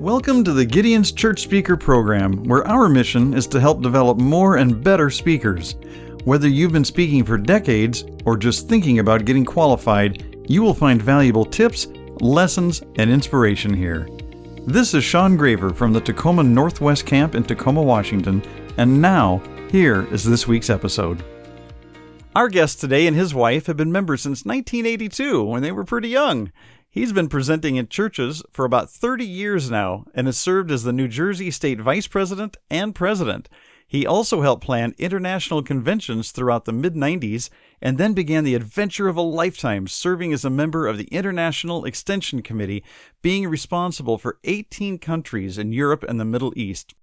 Welcome to the Gideon's Church Speaker Program, where our mission is to help develop more and better speakers. Whether you've been speaking for decades or just thinking about getting qualified, you will find valuable tips, lessons, and inspiration here. This is Sean Graver from the Tacoma Northwest Camp in Tacoma, Washington, and now, here is this week's episode. Our guest today and his wife have been members since 1982, when they were pretty young. He's been presenting in churches for about 30 years now and has served as the New Jersey State Vice President and President. He also helped plan international conventions throughout the mid-90s and then began the adventure of a lifetime serving as a member of the International Extension Committee, being responsible for 18 countries in Europe and the Middle East.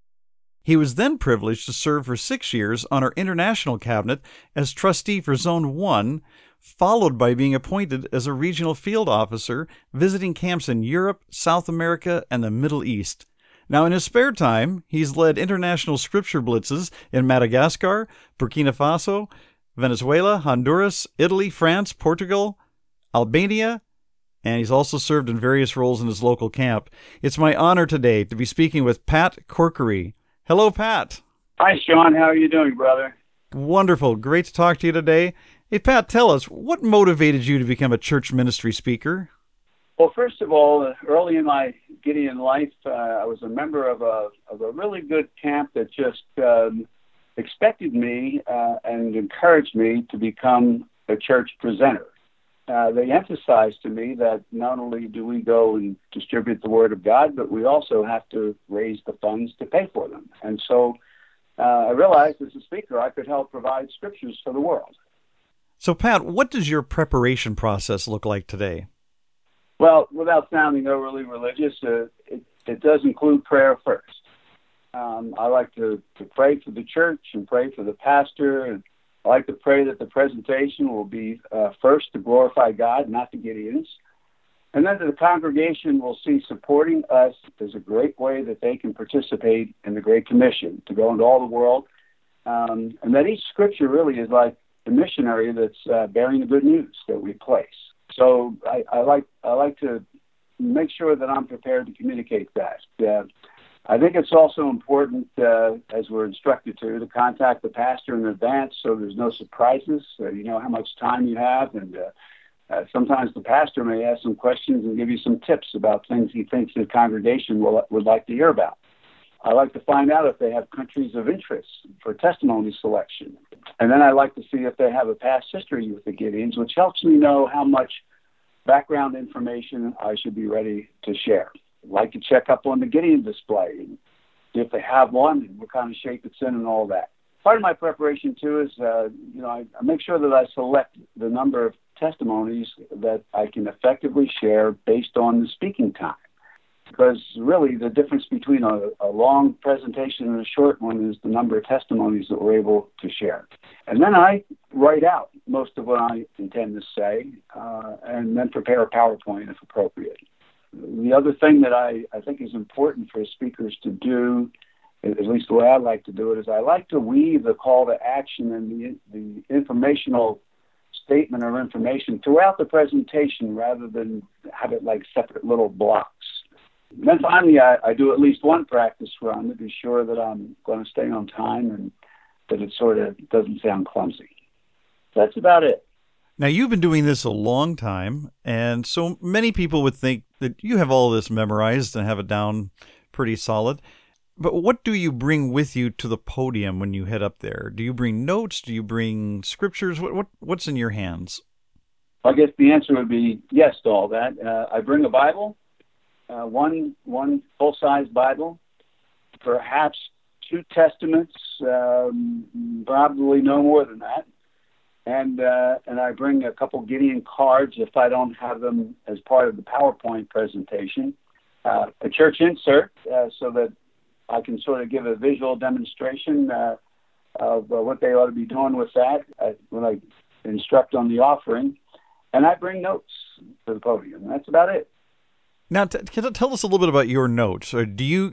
He was then privileged to serve for 6 years on our International Cabinet as trustee for Zone 1, followed by being appointed as a Regional Field Officer, visiting camps in Europe, South America, and the Middle East. Now, in his spare time, he's led international scripture blitzes in Madagascar, Burkina Faso, Venezuela, Honduras, Italy, France, Portugal, Albania, and he's also served in various roles in his local camp. It's my honor today to be speaking with Pat Corkery. Hello, Pat. Hi, Sean. How are you doing, brother? Wonderful. Great to talk to you today. Hey, Pat, tell us, what motivated you to become a church ministry speaker? Well, first of all, early in my Gideon life, I was a member of a really good camp that just expected me and encouraged me to become a church presenter. They emphasized to me that not only do we go and distribute the Word of God, but we also have to raise the funds to pay for them. And so I realized as a speaker, I could help provide scriptures for the world. So, Pat, what does your preparation process look like today? Well, without sounding overly religious, it does include prayer first. I like to pray for the church and pray for the pastor, and I like to pray that the presentation will be first to glorify God, not to Gideons, and then that the congregation will see supporting us as a great way that they can participate in the Great Commission to go into all the world, and that each scripture really is like the missionary that's bearing the good news that we place. So I like to make sure that I'm prepared to communicate that. I think it's also important, as we're instructed to contact the pastor in advance so there's no surprises. So you know how much time you have, and sometimes the pastor may ask some questions and give you some tips about things he thinks the congregation would like to hear about. I like to find out if they have countries of interest for testimony selection. And then I like to see if they have a past history with the Gideons, which helps me know how much background information I should be ready to share. I'd like to check up on the Gideon display, and if they have one, and what kind of shape it's in and all that. Part of my preparation, too, is I make sure that I select the number of testimonies that I can effectively share based on the speaking time. Because really the difference between a long presentation and a short one is the number of testimonies that we're able to share. And then I write out most of what I intend to say and then prepare a PowerPoint if appropriate. The other thing that I think is important for speakers to do, at least the way I like to do it, is I like to weave the call to action and the informational statement or information throughout the presentation rather than have it like separate little blocks. And then finally, I do at least one practice run to be sure that I'm going to stay on time and that it sort of doesn't sound clumsy. That's about it. Now, you've been doing this a long time, and so many people would think that you have all this memorized and have it down pretty solid. But what do you bring with you to the podium when you head up there? Do you bring notes? Do you bring scriptures? What's in your hands? I guess the answer would be yes to all that. I bring a Bible. One full-size Bible, perhaps two testaments, probably no more than that. And I bring a couple Gideon cards if I don't have them as part of the PowerPoint presentation, a church insert so that I can sort of give a visual demonstration of what they ought to be doing with that when I instruct on the offering. And I bring notes to the podium. That's about it. Now, tell us a little bit about your notes. Do you,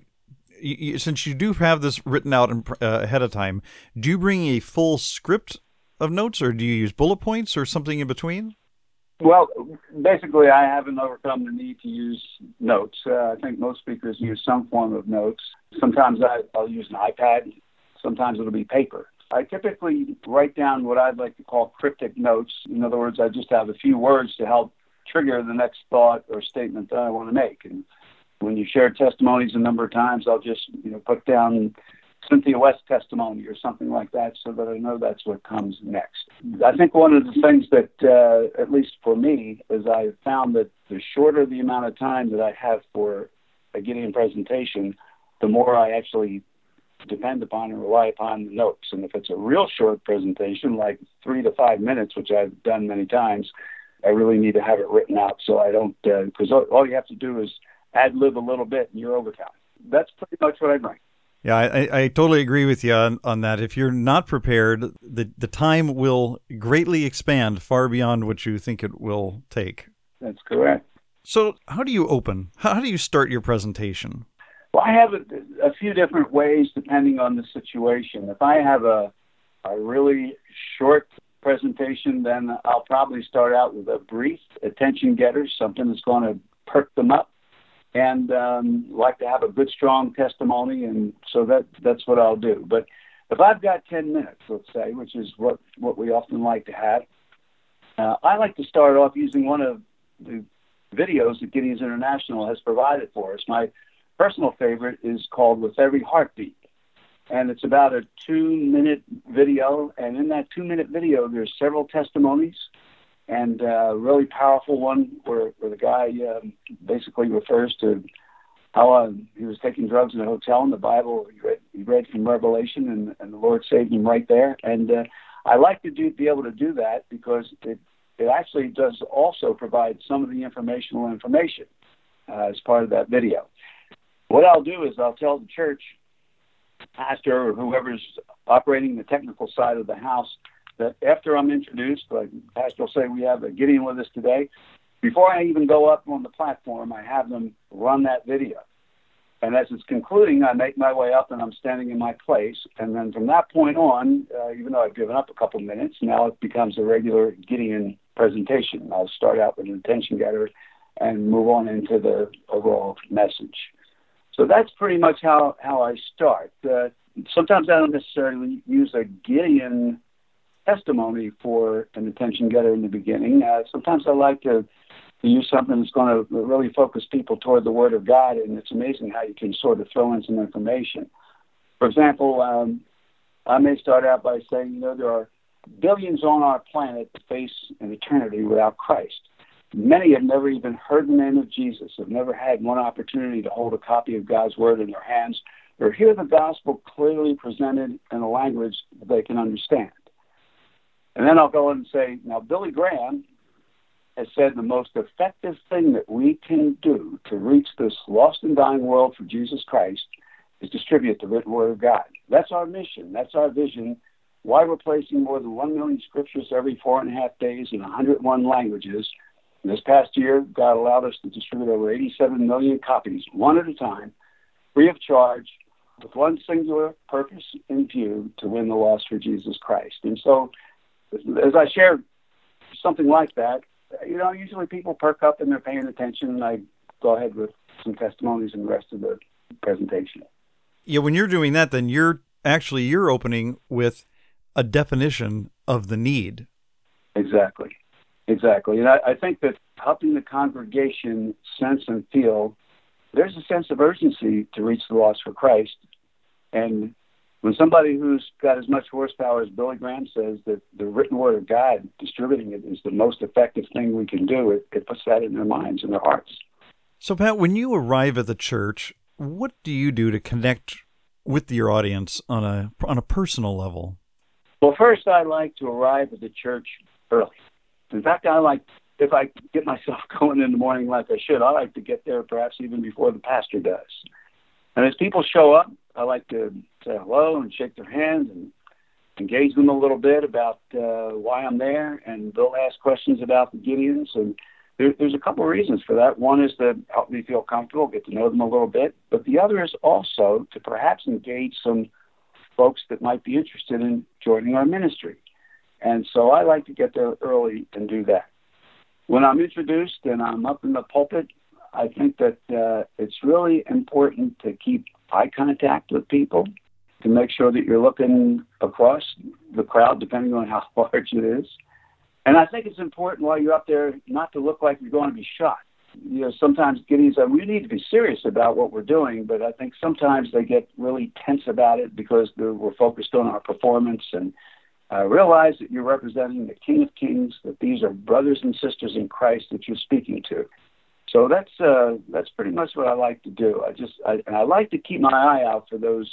since you do have this written out ahead of time, do you bring a full script of notes, or do you use bullet points or something in between? Well, basically, I haven't overcome the need to use notes. I think most speakers use some form of notes. Sometimes I'll use an iPad. Sometimes it'll be paper. I typically write down what I'd like to call cryptic notes. In other words, I just have a few words to help trigger the next thought or statement that I want to make. And when you share testimonies a number of times, I'll just put down Cynthia West testimony or something like that, so that I know that's what comes next. I think one of the things that, at least for me, is I found that the shorter the amount of time that I have for a Gideon presentation, the more I actually depend upon and rely upon the notes. And if it's a real short presentation, like 3 to 5 minutes, which I've done many times, I really need to have it written out so I don't, because all you have to do is ad lib a little bit and you're over time. That's pretty much what I bring. Yeah, I totally agree with you on that. If you're not prepared, the time will greatly expand far beyond what you think it will take. That's correct. So how do you open? How do you start your presentation? Well, I have a few different ways depending on the situation. If I have a really short presentation, then I'll probably start out with a brief attention getter, something that's going to perk them up. And like to have a good, strong testimony, and so that's what I'll do. But if I've got 10 minutes, let's say, which is what we often like to have, I like to start off using one of the videos that Gideon's International has provided for us. My personal favorite is called With Every Heartbeat, and it's about a 2-minute video. And in that 2-minute video, there's several testimonies, and a really powerful one where the guy basically refers to how he was taking drugs in a hotel in the Bible. He read from Revelation, and the Lord saved him right there. And I like to be able to do that because it actually does also provide some of the informational information as part of that video. What I'll do is I'll tell the church pastor or whoever's operating the technical side of the house that after I'm introduced, like Pastor will say, we have a Gideon with us today. Before I even go up on the platform, I have them run that video. And as it's concluding, I make my way up and I'm standing in my place. And then from that point on, even though I've given up a couple minutes, now it becomes a regular Gideon presentation. I'll start out with an attention getter and move on into the overall message. So that's pretty much how I start. Sometimes I don't necessarily use a Gideon testimony for an attention getter in the beginning. Sometimes I like to use something that's going to really focus people toward the Word of God, and it's amazing how you can sort of throw in some information. For example, I may start out by saying, there are billions on our planet that face an eternity without Christ. Many have never even heard the name of Jesus, have never had one opportunity to hold a copy of God's Word in their hands, or hear the gospel clearly presented in a language that they can understand. And then I'll go in and say, now, Billy Graham has said the most effective thing that we can do to reach this lost and dying world for Jesus Christ is distribute the written word of God. That's our mission. That's our vision. Why we're placing more than 1 million scriptures every 4.5 days in 101 languages. And this past year, God allowed us to distribute over 87 million copies, one at a time, free of charge, with one singular purpose in view, to win the lost for Jesus Christ. And so, as I share something like that, usually people perk up and they're paying attention, and I go ahead with some testimonies and the rest of the presentation. Yeah, when you're doing that, then you're opening with a definition of the need. Exactly. And I think that helping the congregation sense and feel there's a sense of urgency to reach the lost for Christ, and when somebody who's got as much horsepower as Billy Graham says that the written word of God, distributing it, is the most effective thing we can do, it puts that in their minds and their hearts. So, Pat, when you arrive at the church, what do you do to connect with your audience on a personal level? Well, first, I like to arrive at the church early. In fact, I like, if I get myself going in the morning like I should, I like to get there perhaps even before the pastor does. And as people show up, I like to say hello and shake their hands and engage them a little bit about why I'm there. And they'll ask questions about the Gideons. And there's a couple of reasons for that. One is to help me feel comfortable, get to know them a little bit. But the other is also to perhaps engage some folks that might be interested in joining our ministry. And so I like to get there early and do that. When I'm introduced and I'm up in the pulpit, I think that it's really important to keep eye contact with people, to make sure that you're looking across the crowd, depending on how large it is. And I think it's important while you're up there not to look like you're going to be shot. You know, sometimes Gideons, we need to be serious about what we're doing, but I think sometimes they get really tense about it because we're focused on our performance, and realize that you're representing the King of Kings, that these are brothers and sisters in Christ that you're speaking to. So that's pretty much what I like to do. I like to keep my eye out for those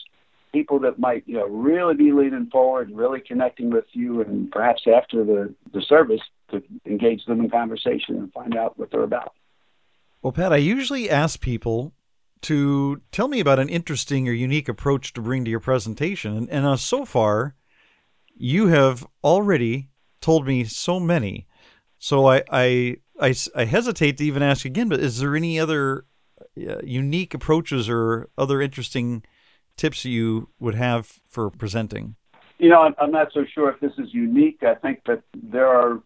people that might, you know, really be leaning forward and really connecting with you, and perhaps after the service to engage them in conversation and find out what they're about. Well, Pat, I usually ask people to tell me about an interesting or unique approach to bring to your presentation. And so far, you have already told me so many. So I hesitate to even ask again, but is there any other unique approaches or other interesting tips you would have for presenting? You know, I'm not so sure if this is unique. I think that there are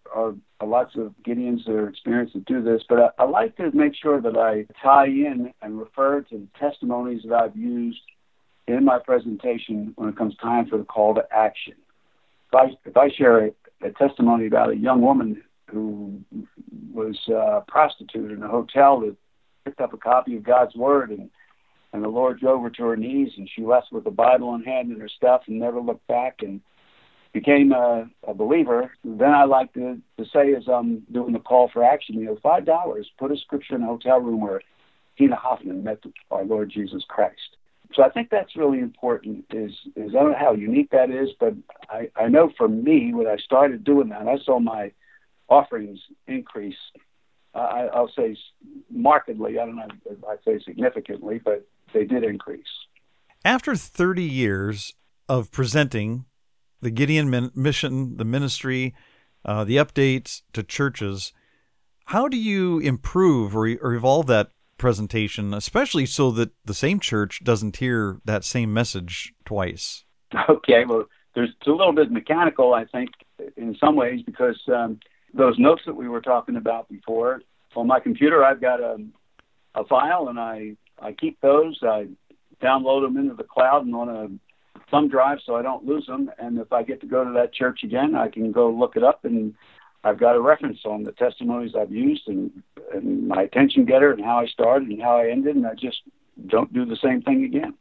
lots of Gideons that are experienced that do this, but I like to make sure that I tie in and refer to the testimonies that I've used in my presentation when it comes time for the call to action. If I share a testimony about a young woman who was a prostitute in a hotel that picked up a copy of God's Word, and the Lord drove her to her knees, and she left with a Bible in hand and her stuff and never looked back and became a believer. Then I like to say, as I'm doing the call for action, you know, $5, put a scripture in a hotel room where Tina Hoffman met our Lord Jesus Christ. So I think that's really important. Is I don't know how unique that is, but I know for me, when I started doing that, I saw my offerings increase. I'll say markedly. I don't know if I'd say significantly, but they did increase. After 30 years of presenting the Gideon mission, the ministry, the updates to churches, how do you improve or evolve that presentation, especially so that the same church doesn't hear that same message twice? Okay, well, it's a little bit mechanical, I think, in some ways, because those notes that we were talking about before, on my computer, I've got a file, and I keep those. I download them into the cloud and on a thumb drive so I don't lose them. And if I get to go to that church again, I can go look it up, and I've got a reference on the testimonies I've used and my attention getter and how I started and how I ended, and I just don't do the same thing again.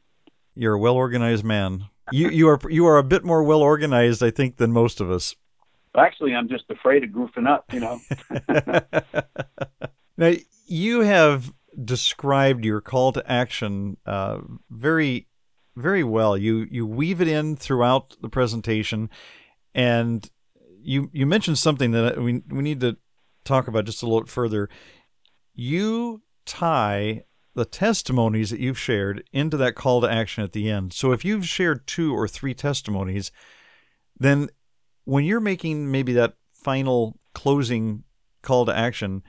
You're a well-organized man. You are a bit more well-organized, I think, than most of us. Actually, I'm just afraid of goofing up, you know. Now, you have described your call to action very, very well. You weave it in throughout the presentation, and you mentioned something that we need to talk about just a little further. You tie the testimonies that you've shared into that call to action at the end. So if you've shared 2 or 3 testimonies, then when you're making maybe that final closing call to action,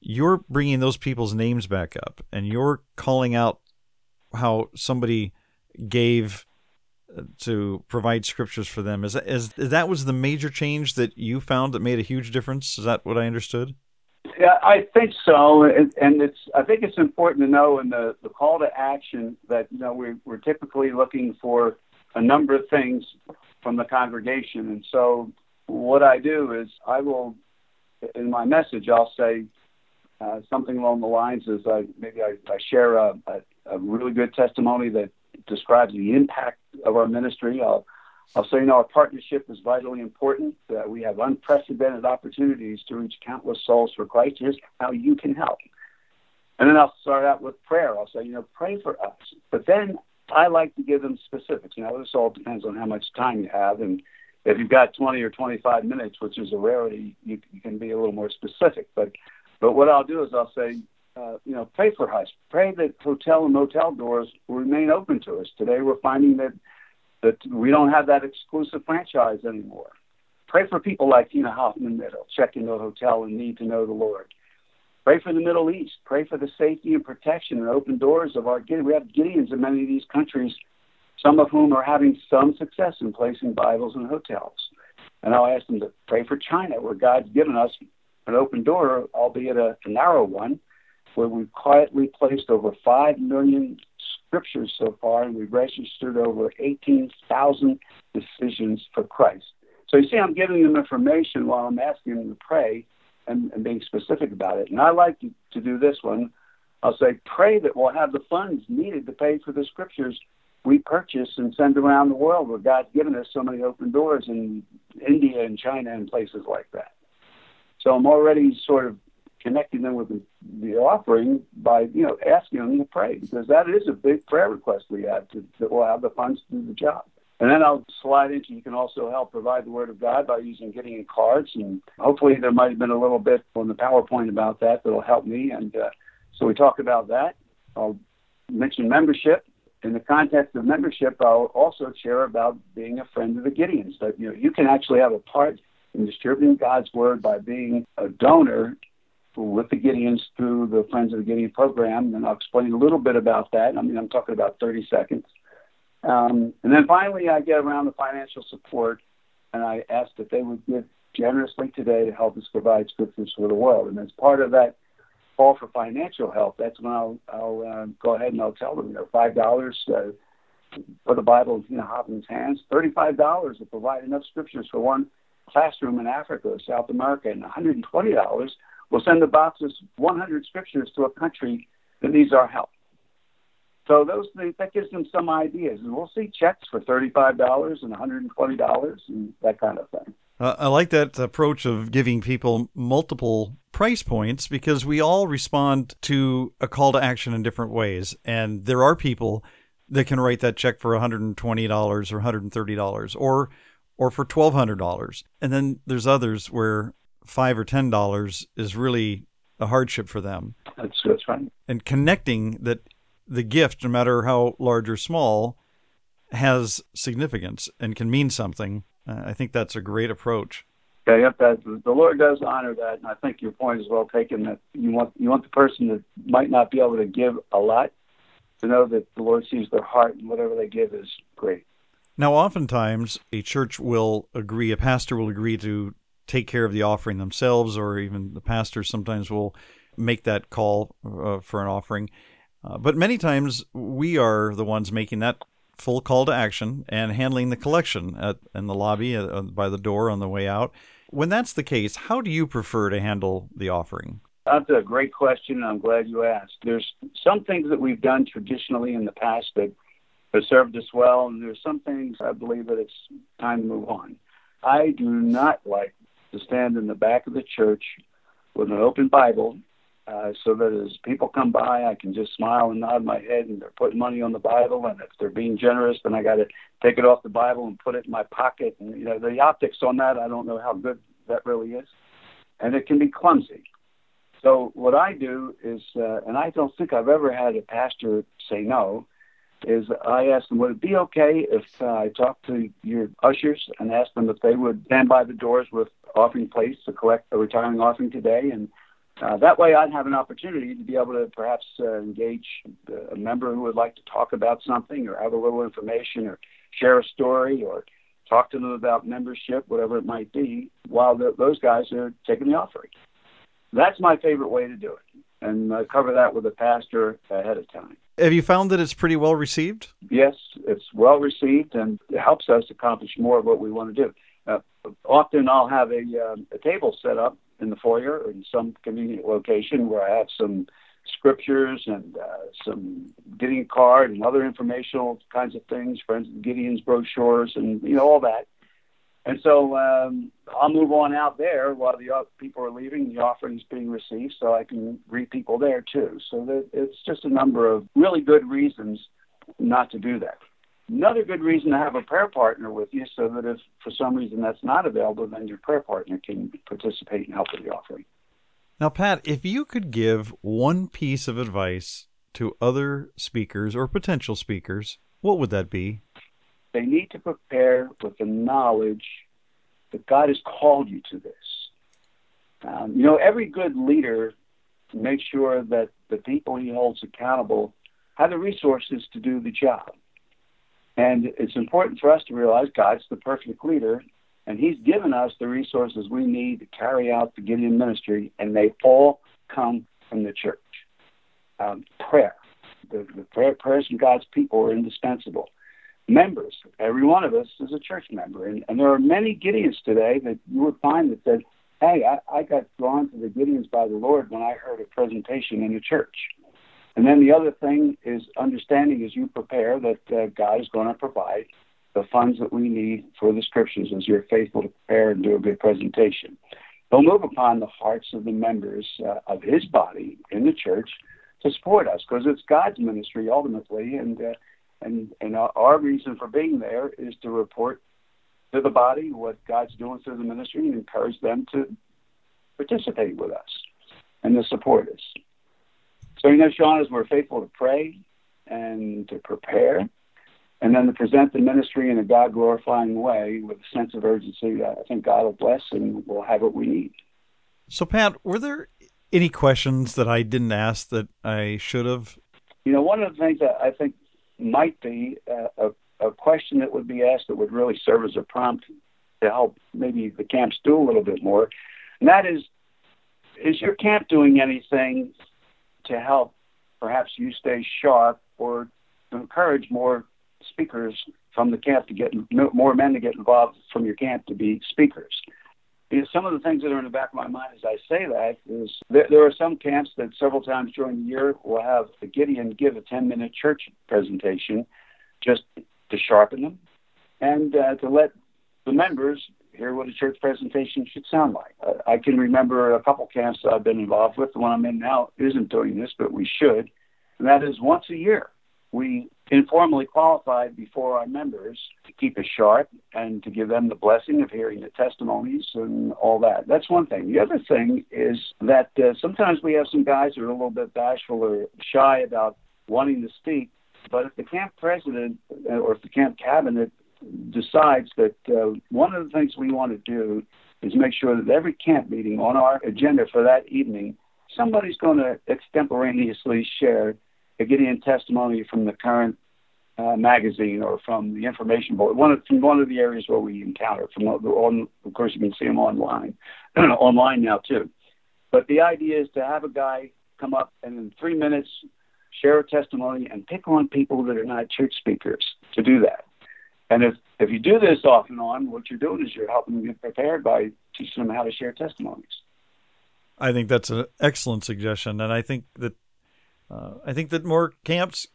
you're bringing those people's names back up, and you're calling out how somebody gave to provide scriptures for them. Is that was the major change that you found that made a huge difference? Is that what I understood? Yeah, I think so, and I think it's important to know in the call to action that, you know, we're typically looking for a number of things from the congregation. And so what I do is I will, in my message, I'll say something along the lines as I share a really good testimony that describes the impact of our ministry. I'll say, you know, our partnership is vitally important. We have unprecedented opportunities to reach countless souls for Christ. Here's how you can help. And then I'll start out with prayer. I'll say, you know, pray for us. But then I like to give them specifics. Now, this all depends on how much time you have. And if you've got 20 or 25 minutes, which is a rarity, you can be a little more specific. But what I'll do is I'll say, you know, pray for us. Pray that hotel and motel doors will remain open to us. Today we're finding that we don't have that exclusive franchise anymore. Pray for people like Tina Hoffman that will check into a hotel and need to know the Lord. Pray for the Middle East. Pray for the safety and protection and open doors of our Gideons. We have Gideons in many of these countries, some of whom are having some success in placing Bibles in hotels. And I'll ask them to pray for China, where God's given us an open door, albeit a narrow one, where we've quietly placed over 5 million scriptures so far, and we've registered over 18,000 decisions for Christ. So you see, I'm giving them information while I'm asking them to pray and being specific about it. And I like to do this one. I'll say, pray that we'll have the funds needed to pay for the scriptures we purchase and send around the world, where God's given us so many open doors in India and China and places like that. So I'm already sort of connecting them with the offering by, asking them to pray, because that is a big prayer request we have, that we'll have the funds to do the job. And then I'll slide into, you can also help provide the Word of God by using Gideon cards, and hopefully there might have been a little bit on the PowerPoint about that'll help me. And so we talk about that. I'll mention membership. In the context of membership, I'll also share about being a friend of the Gideons. So, you can actually have a part in distributing God's Word by being a donor with the Gideons through the Friends of the Gideon program, and I'll explain a little bit about that. I'm talking about 30 seconds. And then finally, I get around the financial support, and I ask that they would give generously today to help us provide scriptures for the world. And as part of that call for financial help, that's when I'll go ahead and I'll tell them, $5 for the Bible in Tina Hoffman's hands, $35 to provide enough scriptures for one classroom in Africa or South America, and $120 will send the boxes 100 scriptures to a country that needs our help. So those things, that gives them some ideas. And we'll see checks for $35 and $120 and that kind of thing. I like that approach of giving people multiple price points, because we all respond to a call to action in different ways. And there are people that can write that check for $120 or $130 or for $1,200. And then there's others where $5 or $10 is really a hardship for them. That's right. And connecting that the gift, no matter how large or small, has significance and can mean something. I think that's a great approach. Okay, yep, the Lord does honor that, and I think your point is well taken, that you want the person that might not be able to give a lot to know that the Lord sees their heart, and whatever they give is great. Now, oftentimes, a pastor will agree to take care of the offering themselves, or even the pastor sometimes will make that call for an offering. But many times we are the ones making that full call to action and handling the collection in the lobby by the door on the way out. When that's the case, how do you prefer to handle the offering? That's a great question, and I'm glad you asked. There's some things that we've done traditionally in the past that have served us well, and there's some things I believe that it's time to move on. I do not like to stand in the back of the church with an open Bible, so that as people come by, I can just smile and nod my head, and they're putting money on the Bible, and if they're being generous, then I got to take it off the Bible and put it in my pocket. And the optics on that, I don't know how good that really is, and it can be clumsy. So what I do is, and I don't think I've ever had a pastor say no, is I ask them, would it be okay if I talk to your ushers and ask them if they would stand by the doors with offering plates to collect a retiring offering today, and that way I'd have an opportunity to be able to perhaps engage a member who would like to talk about something, or have a little information, or share a story, or talk to them about membership, whatever it might be, while those guys are taking the offering. That's my favorite way to do it, and I cover that with a pastor ahead of time. Have you found that it's pretty well received? Yes, it's well received, and it helps us accomplish more of what we want to do. Often I'll have a table set up in the foyer or in some convenient location where I have some scriptures and some Gideon card and other informational kinds of things, Friends of Gideon's brochures and, all that. And so I'll move on out there while the people are leaving, the offering's being received, so I can greet people there too. So it's just a number of really good reasons not to do that. Another good reason to have a prayer partner with you, so that if for some reason that's not available, then your prayer partner can participate and help with the offering. Now, Pat, if you could give one piece of advice to other speakers or potential speakers, what would that be? They need to prepare with the knowledge that God has called you to this. Every good leader makes sure that the people he holds accountable have the resources to do the job. And it's important for us to realize God's the perfect leader, And he's given us the resources we need to carry out the Gideon ministry, and they all come from the church. Prayer. The prayers from God's people are indispensable. Members. Every one of us is a church member. And there are many Gideons today that you would find that said, hey, I got drawn to the Gideons by the Lord when I heard a presentation in the church. And then the other thing is understanding as you prepare that God is going to provide the funds that we need for the scriptures as you're faithful to prepare and do a good presentation. He'll move upon the hearts of the members of his body in the church to support us, because it's God's ministry ultimately, and our reason for being there is to report to the body what God's doing through the ministry and encourage them to participate with us and to support us. So, Sean, as we're faithful to pray and to prepare, and then to present the ministry in a God-glorifying way with a sense of urgency, I think God will bless and we'll have what we need. So, Pat, were there any questions that I didn't ask that I should have? One of the things that I think might be a question that would be asked that would really serve as a prompt to help maybe the camps do a little bit more, and that is your camp doing anything to help perhaps you stay sharp or to encourage more speakers from the camp to get more men to get involved from your camp to be speakers? Because some of the things that are in the back of my mind as I say that is there are some camps that several times during the year will have the Gideon give a 10-minute church presentation just to sharpen them and to let the members hear what a church presentation should sound like. I can remember a couple camps that I've been involved with. The one I'm in now isn't doing this, but we should. And that is once a year, we informally qualified before our members to keep us sharp and to give them the blessing of hearing the testimonies and all that. That's one thing. The other thing is that sometimes we have some guys who are a little bit bashful or shy about wanting to speak, but if the camp president or if the camp cabinet decides that one of the things we want to do is make sure that every camp meeting on our agenda for that evening, somebody's going to extemporaneously share a Gideon testimony from the current magazine or from the information board, one of the areas where we encounter. Of course, you can see them online, online now too. But the idea is to have a guy come up and in 3 minutes share a testimony and pick on people that are not church speakers to do that. And if you do this off and on, what you're doing is you're helping them get prepared by teaching them how to share testimonies. I think that's an excellent suggestion, and I think that more camps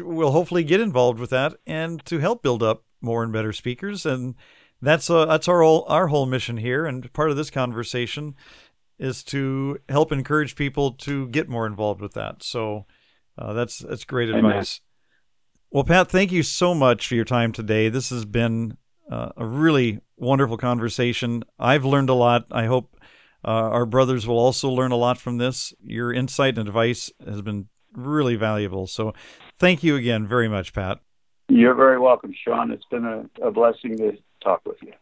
will hopefully get involved with that and to help build up more and better speakers. And that's our whole mission here. And part of this conversation is to help encourage people to get more involved with that. So that's great advice. Amen. Well, Pat, thank you so much for your time today. This has been a really wonderful conversation. I've learned a lot. I hope our brothers will also learn a lot from this. Your insight and advice has been really valuable. So thank you again very much, Pat. You're very welcome, Sean. It's been a blessing to talk with you.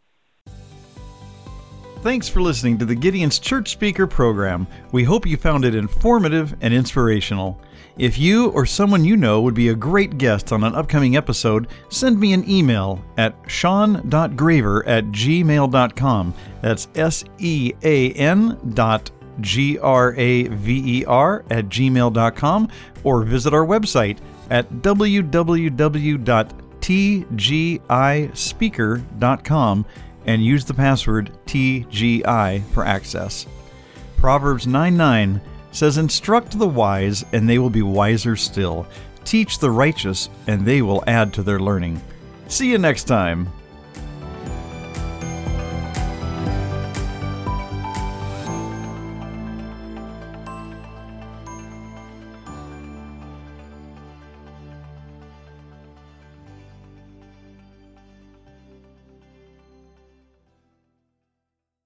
Thanks for listening to the Gideon's Church Speaker Program. We hope you found it informative and inspirational. If you or someone you know would be a great guest on an upcoming episode, send me an email at sean.graver@gmail.com. That's SEAN.GRAVER@gmail.com, or visit our website at www.tgispeaker.com and use the password TGI for access. Proverbs 9:9 says, "Instruct the wise, and they will be wiser still. Teach the righteous, and they will add to their learning." See you next time.